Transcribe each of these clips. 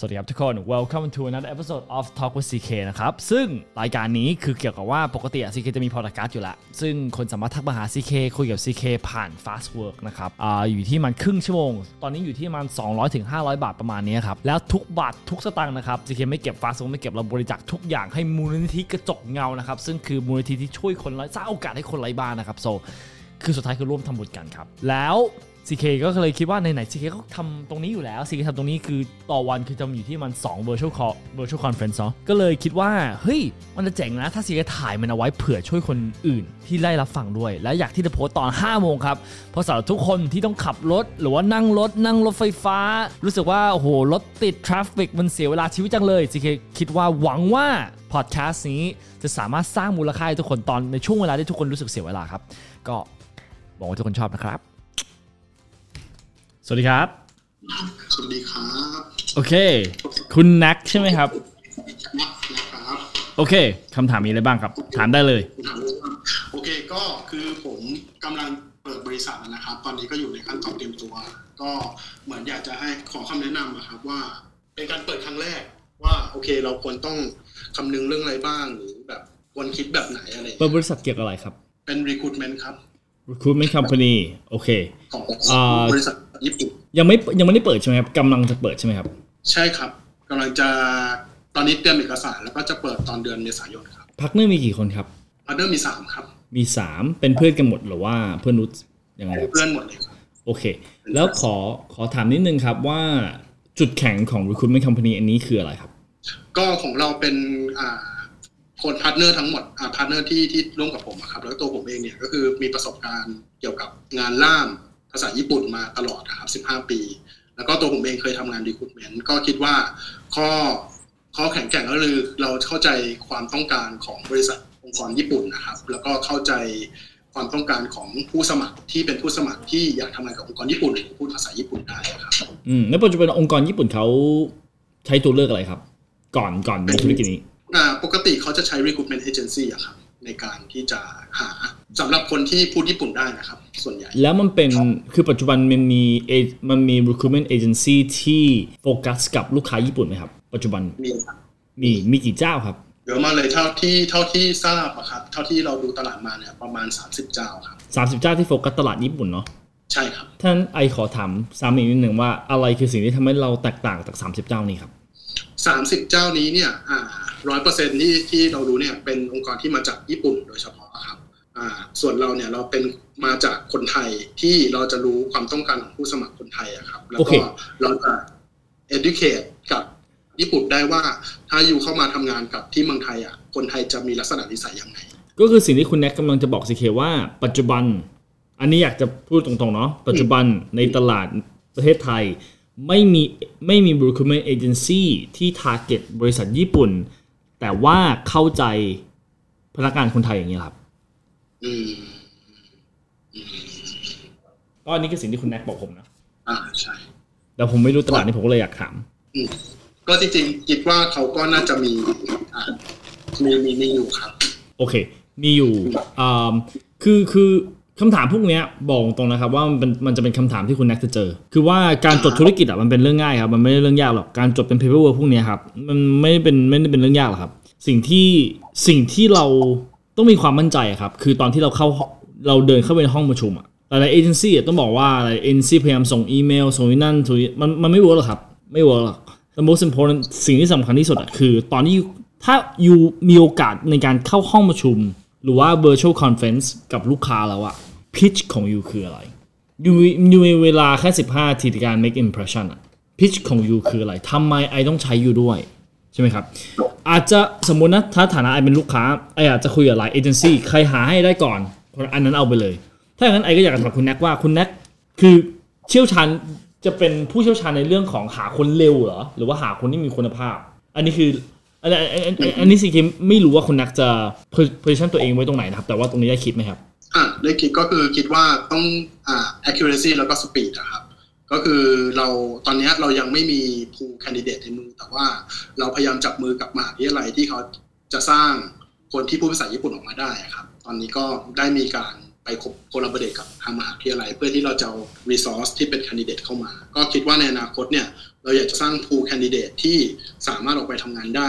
สวัสดีครับทุกคน Welcome to another episode of Talk with CK นะครับซึ่งรายการนี้คือเกี่ยวกับว่าปกติ CK จะมีพอดคาสต์อยู่ละซึ่งคนสามารถทักมาหา CK คุยกับ CK ผ่าน Fast Work นะครับอยู่ที่มันครึ่งชั่วโมงตอนนี้อยู่ที่มัน 200-500 บาทประมาณนี้ครับแล้วทุกบาททุกสตางค์นะครับ CK ไม่เก็บ Fast Work ไม่เก็บเราบริจาคทุกอย่างให้มูลนิธิกระจกเงานะครับซึ่งคือมูลนิธิที่ช่วยคนไร้สร้างโอกาสให้คนไร้บ้านนะครับ so คือสุดท้ายคือร่วมทำบุญกันครับแล้วCK ก็เลยคิดว่าไหนๆ CK ก็ทำตรงนี้อยู่แล้ว CK ทำตรงนี้คือต่อวันคือทำอยู่ที่มัน2 virtual conference เนาะก็เลยคิดว่าเฮ้ยมันจะเจ๋งนะถ้า CK ถ่ายมันเอาไว้เผื่อช่วยคนอื่นที่ได้รับฟังด้วยและอยากที่จะโพสต์ตอน 5 โมงครับเพราะสำหรับทุกคนที่ต้องขับรถหรือว่านั่งรถไฟฟ้ารู้สึกว่าโอ้โหรถติด traffic มันเสียเวลาชีวิตจังเลย CK คิดว่าหวังว่าพอดแคสต์นี้จะสามารถสร้างมูลค่าให้ทุกคนตอนในช่วงเวลาที่ทุกคนรู้สึกเสียเวลาครับก็หวังว่าทุกคนชอบนะครับสวัสดีครับสวัสดีครับโอเคคุณนักใช่ไหมครับนะครับโอเคคำถามมีอะไรบ้างครับถามได้เลยโอเคก็คือผมกำลังเปิดบริษัทนะครับตอนนี้ก็อยู่ในขั้นตอนเตรียมตัวก็เหมือนอยากจะให้ขอคำแนะนำครับว่าเป็นการเปิดครั้งแรกว่าโอเคเราควรต้องคำนึงเรื่องอะไรบ้างหรือแบบควรคิดแบบไหนอะไรเปิดบริษัทเกี่ยวกับอะไรครับเป็น recruitment ครับ recruitment company โอเคบริษัทยังไม่ได้เปิดใช่ไหมครับกำลังจะเปิดใช่ไหมครับใช่ครับกำลังจะตอนนี้เตรียมเอกสารแล้วก็จะเปิดตอนเดือนเมษายนครับพาร์ทเนอร์มีกี่คนครับพาร์ทเนอร์มี3ครับมี3เป็นเพื่อนกันหมดหรือว่าเพื่อนรู้ยังไงครับเพื่อนหมดเลยครับโอเคแล้วขอถามนิดนึงครับว่าจุดแข็งของ Recruitment Company อันนี้คืออะไรครับก็ของเราเป็นคนพาร์ทเนอร์ทั้งหมดพาร์ทเนอร์ที่ร่วมกับผมครับแล้วตัวผมเองเนี่ยก็คือมีประสบการณ์เกี่ยวกับงานล่ามภาษาญี่ปุ่นมาตลอดครับ15ปีแล้วก็ตัวผมเองเคยทำงาน recruitment ก็คิดว่าข้อแข็งแกร่งก็คือเราเข้าใจความต้องการของบริษัทองค์กรญี่ปุ่นนะครับแล้วก็เข้าใจความต้องการของผู้สมัครที่เป็นผู้สมัครที่อยากทำงานกับองค์กรญี่ปุ่นหรือพูดภาษาญี่ปุ่นได้ครับแล้วปัจจุบันองค์กรญี่ปุ่นเขาใช้ตัวเลือกอะไรครับก่อนในธุรกิจนี้ปกติเขาจะใช้ recruitment agency ครับในการที่จะหาสำหรับคนที่พูดญี่ปุ่นได้นะครับส่วนใหญ่แล้วมันเป็นคือปัจจุบันมันมี recruitment agency ที่โฟกัสกับลูกค้าญี่ปุ่นไหมครับปัจจุบันมีกี่เจ้าครับเยอะมากเลยเท่าที่ทราบอะครับเท่าที่เราดูตลาดมาเนี่ยประมาณ30เจ้าครับ30เจ้าที่โฟกัสตลาดญี่ปุ่นเนาะใช่ครับท่านไอขอถามซ้ำอีกนิดนึงว่าอะไรคือสิ่งที่ทำให้เราแตกต่างจาก30เจ้านี้ครับ30เจ้านี้เนี่ย100% ที่เราดูเนี่ยเป็นองค์กรที่มาจากญี่ปุ่นโดยเฉพาะครับส่วนเราเนี่ยเราเป็นมาจากคนไทยที่เราจะรู้ความต้องการของผู้สมัครคนไทยครับแล้วก็เราจะ educate กับญี่ปุ่นได้ว่าถ้าอยู่เข้ามาทำงานกับที่เมืองไทยคนไทยจะมีลักษณะนิสัยยังไงก็คือสิ่งที่คุณแนทกำลังจะบอกสิเคว่าปัจจุบันอันนี้อยากจะพูดตรงๆเนาะปัจจุบันในตลาดประเทศไทยไม่มี recruitment agency ที่ target บริษัทญี่ปุ่นแต่ว่าเข้าใจพนักงานคนไทยอย่างนี้ครับก็อันนี้คือสิ่งที่คุณแนทบอกผมนะใช่แต่ผมไม่รู้ตลาดนี้ผมก็เลยอยากถามก็จริงๆคิดว่าเขาก็น่าจะมีอยู่ครับโอเคมีอยู่คือคำถามพวกนี้บอกตรงนะครับว่ามันจะเป็นคำถามที่คุณแน็กจะเจอคือว่าการจดธุรกิจมันเป็นเรื่องง่ายครับมันไม่ได้เรื่องยากหรอกการจดเป็น paperwork พวกนี้ครับมันไม่ได้เป็นเรื่องยากหรอกครับสิ่งที่เราต้องมีความมั่นใจครับคือตอนที่เราเดินเข้าไปในห้องประชุมหลายๆเอเจนซี่ต้องบอกว่าหลายเอเจนซี่พยายามส่งอีเมลส่งนั่นส่งมันไม่เวิร์กหรอกครับไม่เวิร์กหรอก The most important สิ่งที่สำคัญที่สุดคือตอนที่ถ้าอยู่มีโอกาสในการเข้าห้องประชุมหรือว่า virtual conference กับลูกค้าแล้วpitch ของยูคืออะไรยูมีเวลาแค่15นาทีในการ make impression pitch ของยูคืออะไรทำไมไอต้องใช้ยูด้วยใช่ไหมครับอาจจะสมมุตินะถ้าฐานะไอเป็นลูกค้าไออาจจะคุยกับหลายเอเจนซี่ใครหาให้ได้ก่อนอันนั้นเอาไปเลยถ้าอย่างนั้นไอก็อยากจะถามคุณแน็กว่าคุณแน็กคือเชี่ยวชาญจะเป็นผู้เชี่ยวชาญในเรื่องของหาคนเร็วเหรอหรือว่าหาคนที่มีคุณภาพอันนี้คืออันนี้สิคิมไม่รู้ว่าคุณแน็กจะ position ตัวเองไว้ตรงไหนนะครับแต่ว่าตรงนี้ได้คิดไหมครับได้คิดก็คือคิดว่าต้องaccuracy แล้วก็ speed นะครับก็คือเราตอนนี้เรายังไม่มีpool candidate ในมือแต่ว่าเราพยายามจับมือกับมหาวิทยาลัยที่เขาจะสร้างคนที่พูดภาษาญี่ปุ่นออกมาได้ครับตอนนี้ก็ได้มีการไปcollaborate กับทางมหาวิทยาลัยเพื่อที่เราจะเอา resource ที่เป็น candidate เข้ามาก็คิดว่าในอนาคตเนี่ยเรา เราอยากจะสร้าง pool candidate ที่สามารถออกไปทำงานไ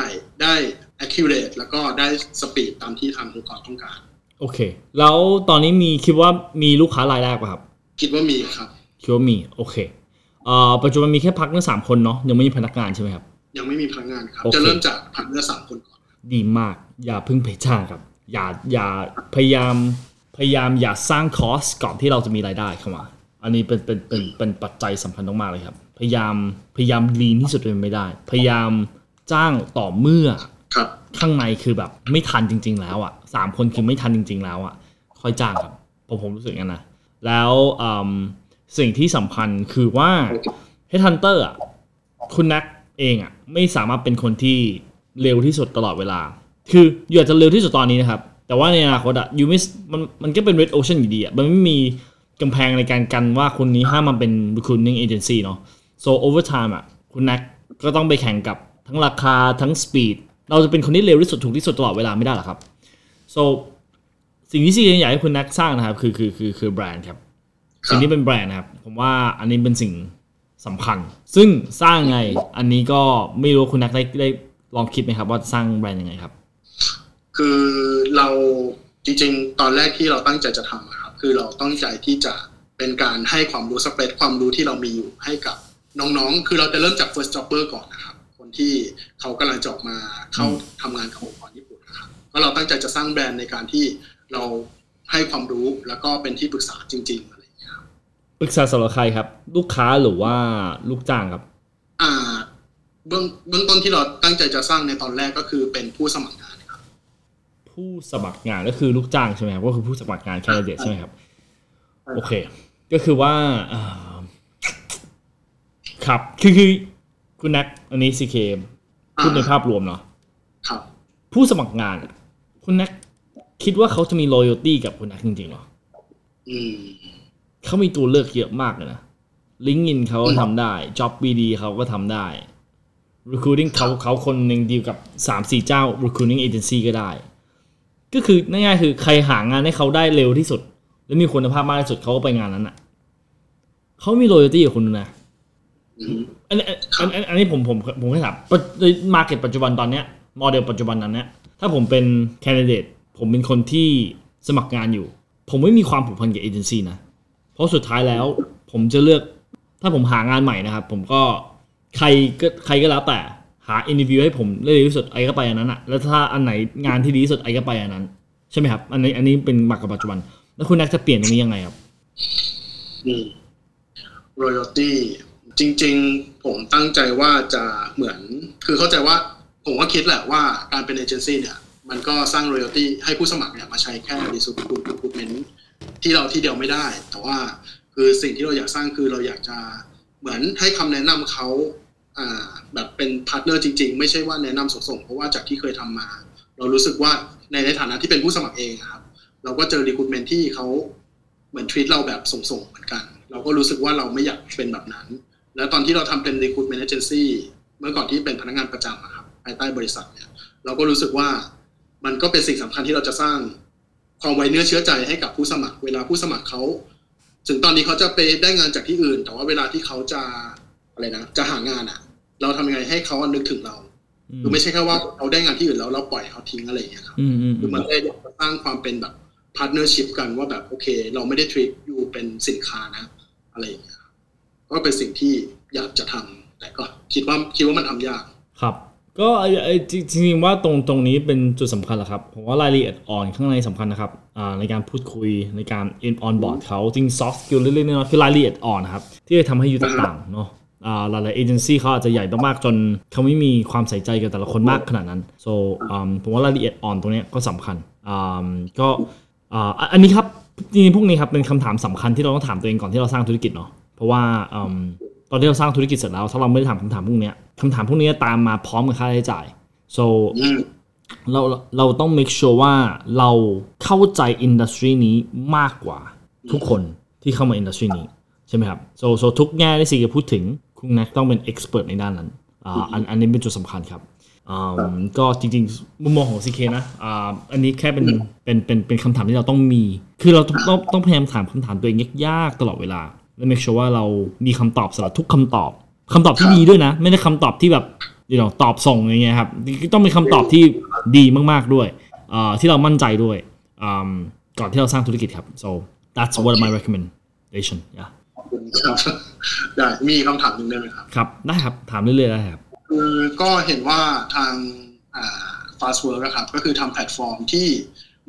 ด้ accurate แล้วก็ได้ speed ตามที่ทางองค์กรต้องการโอเคแล้วตอนนี้มีคิดว่ามีลูกค้ารายแรกป่ะครับคิดว่ามีครับคิดว่ามีโอเคปัจจุบันมีแค่พาร์ทเนอร์3คนเนาะยังไม่มีพนักงานใช่ไหมครับยังไม่มีพนักงานครับ okay. จะเริ่มจากพาร์ทเนอร์3คนก่อนดีมากอย่าเพิ่งไปจ้างครับอย่าพยายามอย่าสร้างคอสก่อนที่เราจะมีรายได้เข้ามาอันนี้เป็นปัจจัยสำคัญมากเลยครับพยายามลีนที่สุดเป็นไม่ได้พยายามจ้างต่อเมื่อข้างในคือแบบไม่ทันจริงๆแล้วอ่ะ3คนคือไม่ทันจริงๆแล้วอ่ะค่อยจ้างครับผมรู้สึกงั้นนะแล้วสิ่งที่สำคัญคือว่าเฮดฮันเตอร์อ่ะคุณนักเองอ่ะไม่สามารถเป็นคนที่เร็วที่สุดตลอดเวลาคืออยู่อาจจะเร็วที่สุดตอนนี้นะครับแต่ว่าในอนาคตอ่ะยูมิสมันก็เป็นเรดโอเชียนอยู่ดีอ่ะมันไม่มีกำแพงในการกันว่าคนนี้ห้ามมาเป็น recruiting agency เนาะ so over time อ่ะคุณนักก็ต้องไปแข่งกับทั้งราคาทั้ง speed เราจะเป็นคนที่เร็วที่สุดถูกที่สุดตลอดเวลาไม่ได้หรอครับ so สิ่งที่อยากให้คุณนักสร้างนะครับคือแบรนด์ครับสิ่งนี้เป็นแบรนด์นะครับผมว่าอันนี้เป็นสิ่งสำคัญซึ่งสร้างไงอันนี้ก็ไม่รู้คุณนักได้ลองคิดไหมครับว่าสร้างแบรนด์ยังไงครับคือเราจริงๆตอนแรกที่เราตั้งใจจะทำครับคือเราตั้งใจที่จะเป็นการให้ความรู้สเปซความรู้ที่เรามีอยู่ให้กับน้องๆคือเราจะเริ่มจาก first jobber ก่อนนะครับคนที่เขากำลังจะออกมาเข้าทำงานกับองค์กรญี่ปุ่นนะครับก็เราตั้งใจจะสร้างแบรนด์ในการที่เราให้ความรู้แล้วก็เป็นที่ปรึกษาจริงๆปรึกษาสำหรับใครครับลูกค้าหรือว่าลูกจ้างครับเบื้องต้นที่เราตั้งใจจะสร้างในตอนแรกก็คือเป็นผู้สมัครงานครับผู้สมัครงานก็คือลูกจ้างใช่ไหมครับก็คือผู้สมัครงานแคนดิเดตใช่ไหมครับโอเคก็คือว่าครับคือคุณนักอันนี้ซีเคพูดในภาพรวมเนาะครับผู้สมัครงานคุณนักคิดว่าเขาจะมี loyalty กับคุณนักจริงๆหรอเขามีตัวเลือกเยอะมากเลยนะ LinkedIn เขาทำได้ JobBD เขาก็ทำได้ Recruiting เขาคนหนึ่งดีลกับ 3-4 เจ้า Recruiting Agency ก็ได้ก็คือง่ายๆคือใครหางานให้เขาได้เร็วที่สุดและมีคุณภาพมากที่สุดเขาก็ไปงานนั้นอ่ะเขามี loyalty กับคุณนะอันนี้ผมแค่ถามใน market ปัจจุบันตอนเนี้ยโมเดลปัจจุบันนั้นเนี้ยถ้าผมเป็น candidate ผมเป็นคนที่สมัครงานอยู่ผมไม่มีความผูกพันกับ agency นะเพราะสุดท้ายแล้วผมจะเลือกถ้าผมหางานใหม่นะครับผมก็ใครก็แล้วแต่หาอินเทอร์วิวให้ผมเร็วที่สุดไอ้ก็ไปอันนั้นอ่ะแล้วถ้าอันไหนงานที่ดีที่สุดไอ้ก็ไปอันนั้นใช่ไหมครับอันนี้เป็นหลักกับปัจจุบันแล้วคุณนักจะเปลี่ยนตรงนี้ยังไงครับloyalty จริงๆผมตั้งใจว่าจะเหมือนคือเข้าใจว่าผมก็คิดแหละว่าการเป็นเอเจนซี่เนี่ยมันก็สร้าง loyalty ให้ผู้สมัครเนี่ยมาใช้แค่รีซูมrecruitmentที่เราที่เดียวไม่ได้แต่ว่าคือสิ่งที่เราอยากสร้างคือเราอยากจะเหมือนให้คำแนะนำเขาแบบเป็นพาร์ทเนอร์จริงๆไม่ใช่ว่าแนะนำส่งๆเพราะว่าจากที่เคยทำมาเรารู้สึกว่าในฐานะที่เป็นผู้สมัครเองครับเราก็เจอ recruitment ที่เขาเหมือน treat เราแบบส่งๆเหมือนกันเราก็รู้สึกว่าเราไม่อยากเป็นแบบนั้นแล้วตอนที่เราทำเป็น recruitment agency เมื่อก่อนที่เป็นพนักงานประจำครับภายใต้บริษัทเนี่ยเราก็รู้สึกว่ามันก็เป็นสิ่งสำคัญที่เราจะสร้างความไว้เนื้อเชื่อใจให้กับผู้สมัครเวลาผู้สมัครเขาถึงตอนนี้เขาจะไปได้งานจากที่อื่นแต่ว่าเวลาที่เขาจะอะไรนะจะหางานอ่ะเราทำยังไงให้เขานึกถึงเราคือไม่ใช่แค่ว่าเราได้งานที่อื่นแล้วเราปล่อยเขาทิ้งอะไรอย่างเงี้ยครับคือมันได้สร้างความเป็นแบบพาร์ทเนอร์ชิพกันว่าแบบโอเคเราไม่ได้ทรีตอยู่เป็นสินค้านะอะไรอย่างเงี้ยก็เป็นสิ่งที่อยากจะทำแต่ก็คิดว่ามันทำยากครับก็จริงๆว่าตรงนี้เป็นจุดสำคัญแหละครับผมว่ารายละเอียดอ่อนข้างในสำคัญนะครับในการพูดคุยในการ on board เขาจริง soft skill เล็กๆน้อยๆคือรายละเอียดอ่อนนะครับที่จะทำให้อยู่ต่างๆเนาะหลายๆเอเจนซี่เขาอาจจะใหญ่มากๆจนเขาไม่มีความใส่ใจกับแต่ละคนมากขนาดนั้น so ผมว่ารายละเอียดอ่อนตรงนี้ก็สำคัญก็อันนี้ครับจริงๆพวกนี้ครับเป็นคำถามสำคัญที่เราต้องถามตัวเองก่อนที่เราสร้างธุรกิจเนาะเพราะว่าตอนที่เราสร้างธุรกิจเสร็จแล้วถ้าเราไม่ได้ถามคำถามพวกนี้ตามมาพร้อมกับค่าใช้จ่าย so เราต้อง make sure ว่าเราเข้าใจอินดัสทรีนี้มากกว่าทุกคนที่เข้ามาอินดัสทรีนี้ใช่ไหมครับ so ทุกแง่ที่ซีจะพูดถึงคุณนักต้องเป็น expert ในด้านนั้นอันนี้เป็นจุดสำคัญครับก็จริงๆมุมมองของซีเคนะอันนี้แค่เป็นคำถามที่เราต้องมีคือเราต้องพยายามถามคำถามตัวเองยากๆตลอดเวลาและ make sure ว่าเรามีคำตอบสำหรับทุกคำตอบ คำตอบที่ดีด้วยนะไม่ได้คำตอบที่แบบตอบส่งอย่างเงี้ยครับต้องเป็นคำตอบที่ดีมากๆด้วยที่เรามั่นใจด้วยก่อนที่เราสร้างธุรกิจครับ so that's what my recommendation ขอบคุณครับได้มีคำถามนึงได้ไหมครับครับได้ครับถามเรื่อยๆได้ครับคือก็เห็นว่าทางfast work นะครับก็คือทำแพลตฟอร์มที่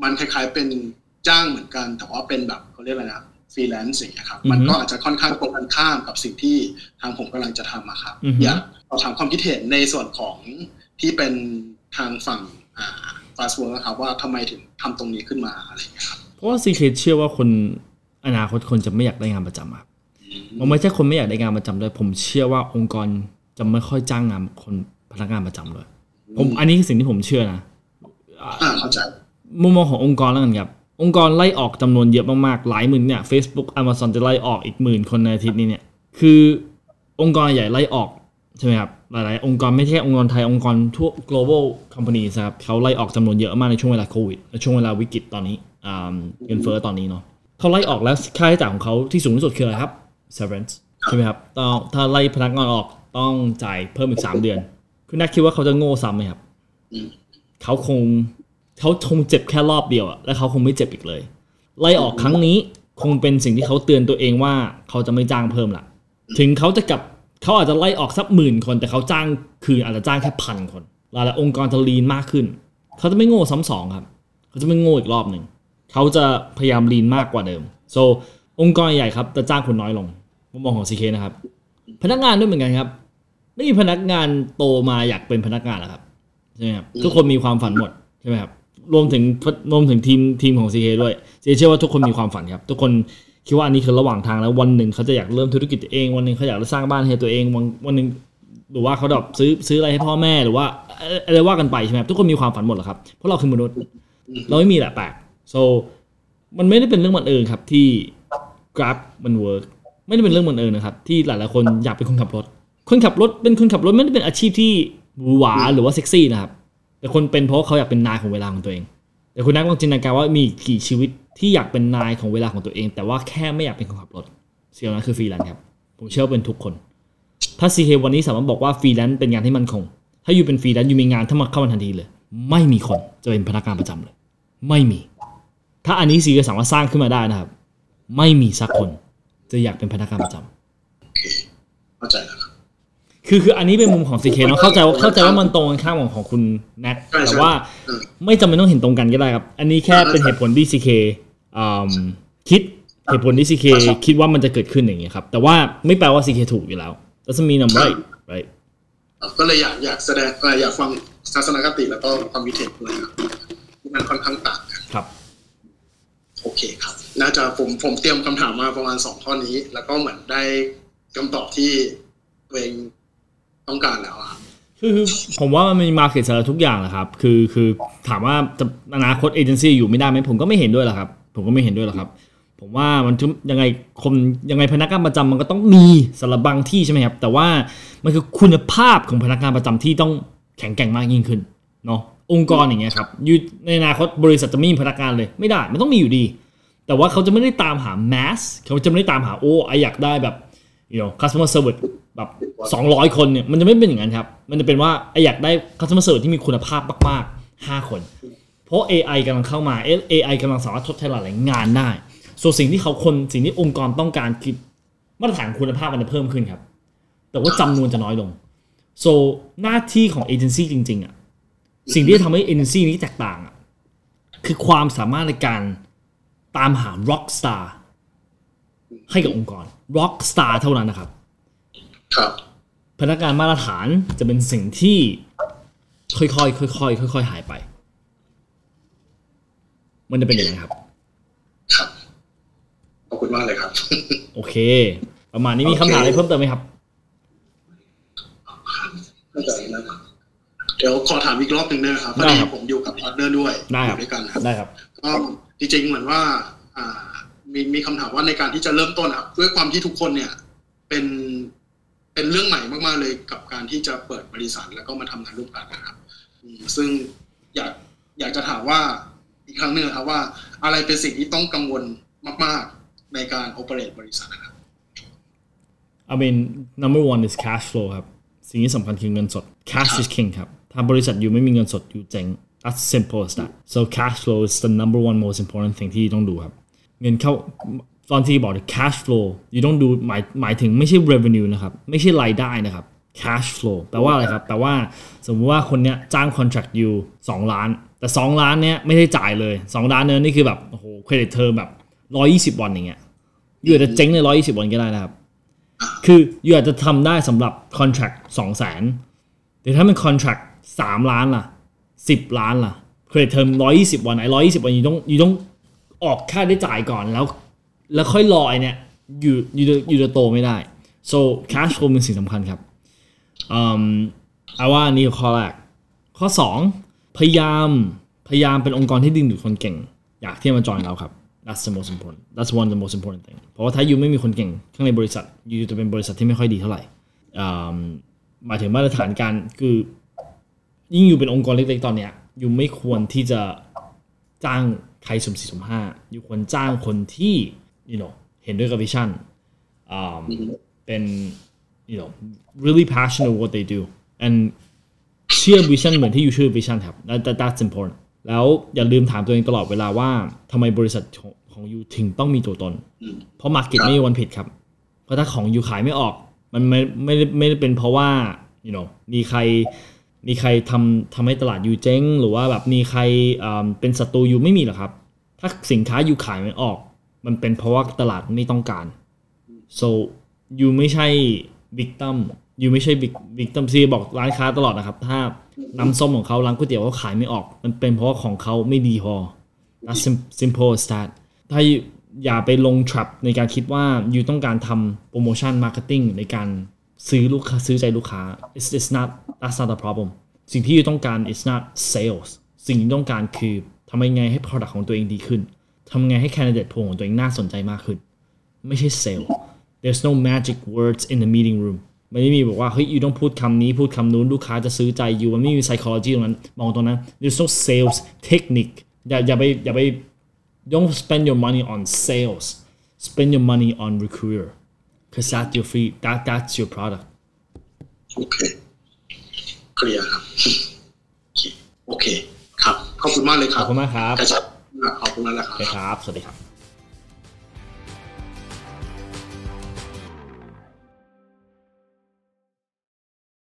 มันคล้ายๆเป็นจ้างเหมือนกันแต่ว่าเป็นแบบเขาเรียกอะไรนะฟรีแลนซ์อย่างเงี้ยครับมันก็อาจจะค่อนข้างตรงกันข้ามกับสิ่งที่ทางผมกำลังจะทำครับอยากขอถามความคิดเห็นในส่วนของที่เป็นทางฝั่งfast work นะครับว่าทำไมถึงทำตรงนี้ขึ้นมาอะไรอย่างเงี้ยครับเพราะว่าซีเคทเชื่อว่าคนอนาคตคนจะไม่อยากได้งานประจำครับมันไม่ใช่คนไม่อยากได้งานประจำด้วยผมเชื่อว่าองค์กรจะไม่ค่อยจ้างงานคนพนักงานประจำเลยผมอันนี้คือสิ่งที่ผมเชื่อนะเข้าใจมุมมองขององค์กรแล้วกันครับองค์กรไล่ออกจำนวนเยอะมากๆหลายหมื่นเนี่ย Facebook Amazon จะไล่ออกอีกหมื่นคนในอาทิตย์นี้เนี่ยคือองค์กรใหญ่ไล่ออกใช่ไหมครับหลายๆองค์กรไม่ใช่องค์กรไทยองค์กรทั่ว global company ครับเขาไล่ออกจำนวนเยอะมากในช่วงเวลาโควิดในช่วงเวลาวิกฤตตอนนี้เงินเฟ้อตอนนี้เนาะเขาไล่ออกแล้วค่าใช้จ่ายของเขาที่สูงที่สุดคืออะไรครับ severance ใช่ไหมครับต้องถ้าไล่พนักงานออกต้องจ่ายเพิ่มอีก3 เดือนคุณนักคิดว่าเขาจะโง่ซ้ำไหมครับเขาคงเจ็บแค่รอบเดียวอะและเขาคงไม่เจ็บอีกเลยไล่ออกครั้งนี้คงเป็นสิ่งที่เขาเตือนตัวเองว่าเขาจะไม่จ้างเพิ่มละถึงเขาจะกลับเขาอาจจะไล่ออกสัก10,000 คนแต่เขาจ้างคืออาจจะจ้างแค่1,000 คนหลายๆองค์กรจะลีนมากขึ้นเขาจะไม่โง่ซ้ำสองครับเขาจะไม่โง่อีกรอบหนึ่งเขาจะพยายามลีนมากกว่าเดิม so องค์กรใหญ่ครับจะจ้างคนน้อยลงมุมมองของ CK นะครับพนักงานด้วยเหมือนกันครับไม่มีพนักงานโตมาอยากเป็นพนักงานหรอกครับใช่ไหมครับทุกคนมีความฝันหมดใช่ไหมครับรวมถึงทีมของ CK ด้วยเชื่อว่าทุกคนมีความฝันครับทุกคนคิดว่าอันนี้คือระหว่างทางแล้ววันหนึ่งเขาจะอยากเริ่มธุรกิจตัวเองวันหนึ่งเขาอยากสร้างบ้านให้ตัวเองวันหนึ่งหรือว่าเขาแบบซื้ออะไรให้พ่อแม่หรือว่าอะไรว่ากันไปใช่ไหมครับทุกคนมีความฝันหมดหรอครับเพราะเราคือมนุษย์เราไม่มีแหละแปลก so มันไม่ได้เป็นเรื่องบังเอิญครับที่ Grab มัน work ไม่ได้เป็นเรื่องบังเอิญนะครับที่หลายๆคนอยากเป็นคนขับรถคนขับรถไม่ได้เป็นอาชีพที่หวือหวาหรือว่าเซ็กซี่นะครับแต่คนเป็นเพราะเขาอยากเป็นนายของเวลาของตัวเองแต่คุณนักลองจินตนาการว่ามีกี่ชีวิตที่อยากเป็นนายของเวลาของตัวเองแต่ว่าแค่ไม่อยากเป็นคนขับรถเสี่ยงนั้นคือฟรีแลนซ์ครับผมเชื่อว่าเป็นทุกคนถ้า CK วันนี้สามารถบอกว่าฟรีแลนซ์เป็นงานที่มั่นคงถ้าอยู่เป็นฟรีแลนซ์อยู่มีงานถ้ามาเข้ามาทันทีเลยไม่มีคนจะเป็นพนักงานประจำเลยไม่มีถ้าอันนี้ CK สามารถสร้างขึ้นมาได้นะครับไม่มีสักคนจะอยากเป็นพนักงานประจำเข้าใจแล้วคืออันนี้เป็นมุมของ CK เนาะเข้าใจว่ามันตรงกันข้ามของคุณแนทแต่ว่าไม่จำเป็นต้องเห็นตรงกันก็ได้ครับอันนี้แค่เป็นเหตุผลที่ CK คิดเหตุผลที่ CK คิดว่ามันจะเกิดขึ้นอย่างเงี้ยครับแต่ว่าไม่แปลว่า CK ถูกอยู่แล้วแต่จะมีนำไรก็เลยอยากแสดงอยากฟังทัศนคติแล้วก็ความคิดเห็นด้วยครับมันค่อนข้างต่างกันครับโอเคครับน่าจะผมเตรียมคำถามมาประมาณ2ข้อนี้แล้วก็เหมือนได้คำตอบที่ตัวเองต้องการแล้วครับคือผมว่ามันมีมาร์เก็ตสำหรับทุกอย่างแหละครับคือถามว่าจะอนาคตเอเจนซี่อยู่ไม่ได้ไหมผมก็ไม่เห็นด้วยหรอกครับผมว่ามันยังไงพนักงานประจำมันก็ต้องมีสำหรับบางที่ใช่ไหมครับแต่ว่ามันคือคุณภาพของพนักงานประจำที่ต้องแข็งแกร่งมากยิ่งขึ้นเนาะองค์กรอย่างเงี้ยครับอยู่ในอนาคตบริษัทจะไม่มีพนักงานเลยไม่ได้มันต้องมีอยู่ดีแต่ว่าเขาจะไม่ได้ตามหาแมสเขาจะไม่ได้ตามหาอยากได้แบบcustomer service แบบ200 คนเนี่ยมันจะไม่เป็นอย่างนั้นครับมันจะเป็นว่าอยากได้ customer service ที่มีคุณภาพมากๆ5 คนเพราะ AI กำลังเข้ามา AI กำลังสามารถทดแทนหลายงานได้ส่วนสิ่งที่องค์กรต้องการคือมาตรฐานคุณภาพมันจะเพิ่มขึ้นครับแต่ว่าจำนวนจะน้อยลง so หน้าที่ของเอเจนซี่จริงๆอ่ะสิ่งที่ทำให้เอเจนซี่นี้แตกต่างอ่ะคือความสามารถในการตามหา rock starให้กับองค์กร rock star เท่านั้นนะครับครับพนักงานมาตรฐานจะเป็นสิ่งที่ค่อยๆหายไปมันจะเป็นอย่างไรครับครับขอบคุณมากเลยครับโอเคประมาณนี้มีคำถามอะไรเพิ่มเติมไหมครับไม่ได้นะครับเดี๋ยวขอถามอีกรอบหนึ่งได้ไหมครับพอดีผมอยู่กับพาร์ทเนอร์ด้วยอยู่ด้วยกันครับได้ครับก็จริงๆเหมือนว่ามีคำถามว่าในการที่จะเริ่มต้นครับด้วยความที่ทุกคนเนี่ยเป็นเรื่องใหม่มากๆเลยกับการที่จะเปิดบริษัทแล้วก็มาทำงานร่วมกันนะครับซึ่งอยากจะถามว่าอีกครั้งหนึ่งครับว่าอะไรเป็นสิ่งที่ต้องกังวลมากๆในการโอเปเรตบริษัทนะครับ I mean number one is cash flow ครับสิ่งที่สำคัญคือเงินสด cash is king ครับถ้าบริษัทอยู่ไม่มีเงินสดอยู่เจ๊ง that's simple as that so cash flow is the number one most important thing ที่ต้องดูครับเงินเข้าตอนที่บอก the cash flow you don't do หมายถึงไม่ใช่ revenue นะครับไม่ใช่รายได้นะครับ cash flow แปลว่าอะไรครับแปลว่าสมมติว่าคนเนี้ยจ้าง contract อยู่2ล้านแต่2ล้านเนี้ยไม่ได้จ่ายเลย2ล้านเนี้ยนี่คือแบบโอ้โหเครดิตเทอมแบบ120วันอย่างเงี้ยอยู่อาจจะเจ๊งใน120วันก็ได้นะครับคืออยู่อาจจะทำได้สำหรับ contract 200,000 แต่ถ้าเป็น contract 3ล้านล่ะ10ล้านล่ะเครดิตเทอม120วันไอ้120วันอยู่ต้องออกค่าได้จ่ายก่อนแล้วค่อยรอไอ้เนี่ยอยู่จะโตไม่ได้ so cash flow เป็นสิ่งสำคัญครับเอาว่านี่ข้อแรกข้อ2พยายามเป็นองค์กรที่ดึงดูดคนเก่งอยากที่จะมาจอยเราครับ that's the most important that's one of the most important thing เพราะว่าถ้าอยู่ไม่มีคนเก่งข้างในบริษัทอยู่จะเป็นบริษัทที่ไม่ค่อยดีเท่าไหร่หมายถึงมาตรฐานการคือยิ่งอยู่เป็นองค์กรเล็กๆตอนเนี้ยอยู่ไม่ควรที่จะจ้างใครสุ่ม4สุ่ม5อยู่ควรจ้างคนที่you know เห็นด้วยกับวิชั่นเป็น you know really passionate what they do and เชื่อวิชั่นเหมือนที่อยู่เชื่อวิชั่นครับ that's important แล้วอย่าลืมถามตัวเองตลอดเวลาว่าทำไมบริษัทของยูถึงต้องมีตัวตนเพราะ market ไม่มีวันผิดครับเพราะถ้าของยูขายไม่ออกมันไม่ได้เป็นเพราะว่า you know มีใครทำให้ตลาดยูเจ๊งหรือว่าแบบมีใครเป็นศัตรูยูไม่มีหรอกครับถ้าสินค้ายูขายไม่ออกมันเป็นเพราะว่าตลาดไม่ต้องการ so you ไม่ใช่ victim you ไม่ใช่ victim ซีบอกร้านค้าตลอดนะครับถ้าน้ำส้มของเขาร้านก๋วยเตี๋ยวเขาขายไม่ออกมันเป็นเพราะของเขาไม่ดีพอ that's simple start ถ้าอย่าไปลง trap ในการคิดว่า you ต้องการทำ promotion marketing ในการซื้อลูกค้าซื้อใจลูกค้า it's not that's not the problem สิ่งที่ you ต้องการ it's not sales สิ่งที่ต้องการคือทำยังไงให้ product ของตัวเองดีขึ้นทำไงให้ candidate pool ของตัวเองน่าสนใจมากขึ้นไม่ใช่ sale there's no magic words in the meeting room มันไม่มีบอกว่าเฮ้ย you ต้องพูดคำนี้พูดคำนู้นลูกค้าจะซื้อใจ you มันไม่มี psychology ตรงนั้นมองตรงนั้น there's no sales technique อย่าไป don't spend your money on sales spend your money on recruiter cause that's your free that's your product โอเคเคลียร์ครับโอเคครับขอบคุณมากเลยครับขอบคุณมากครับขอบคุณแล้วนะครับ ครับ สวัสดีครับ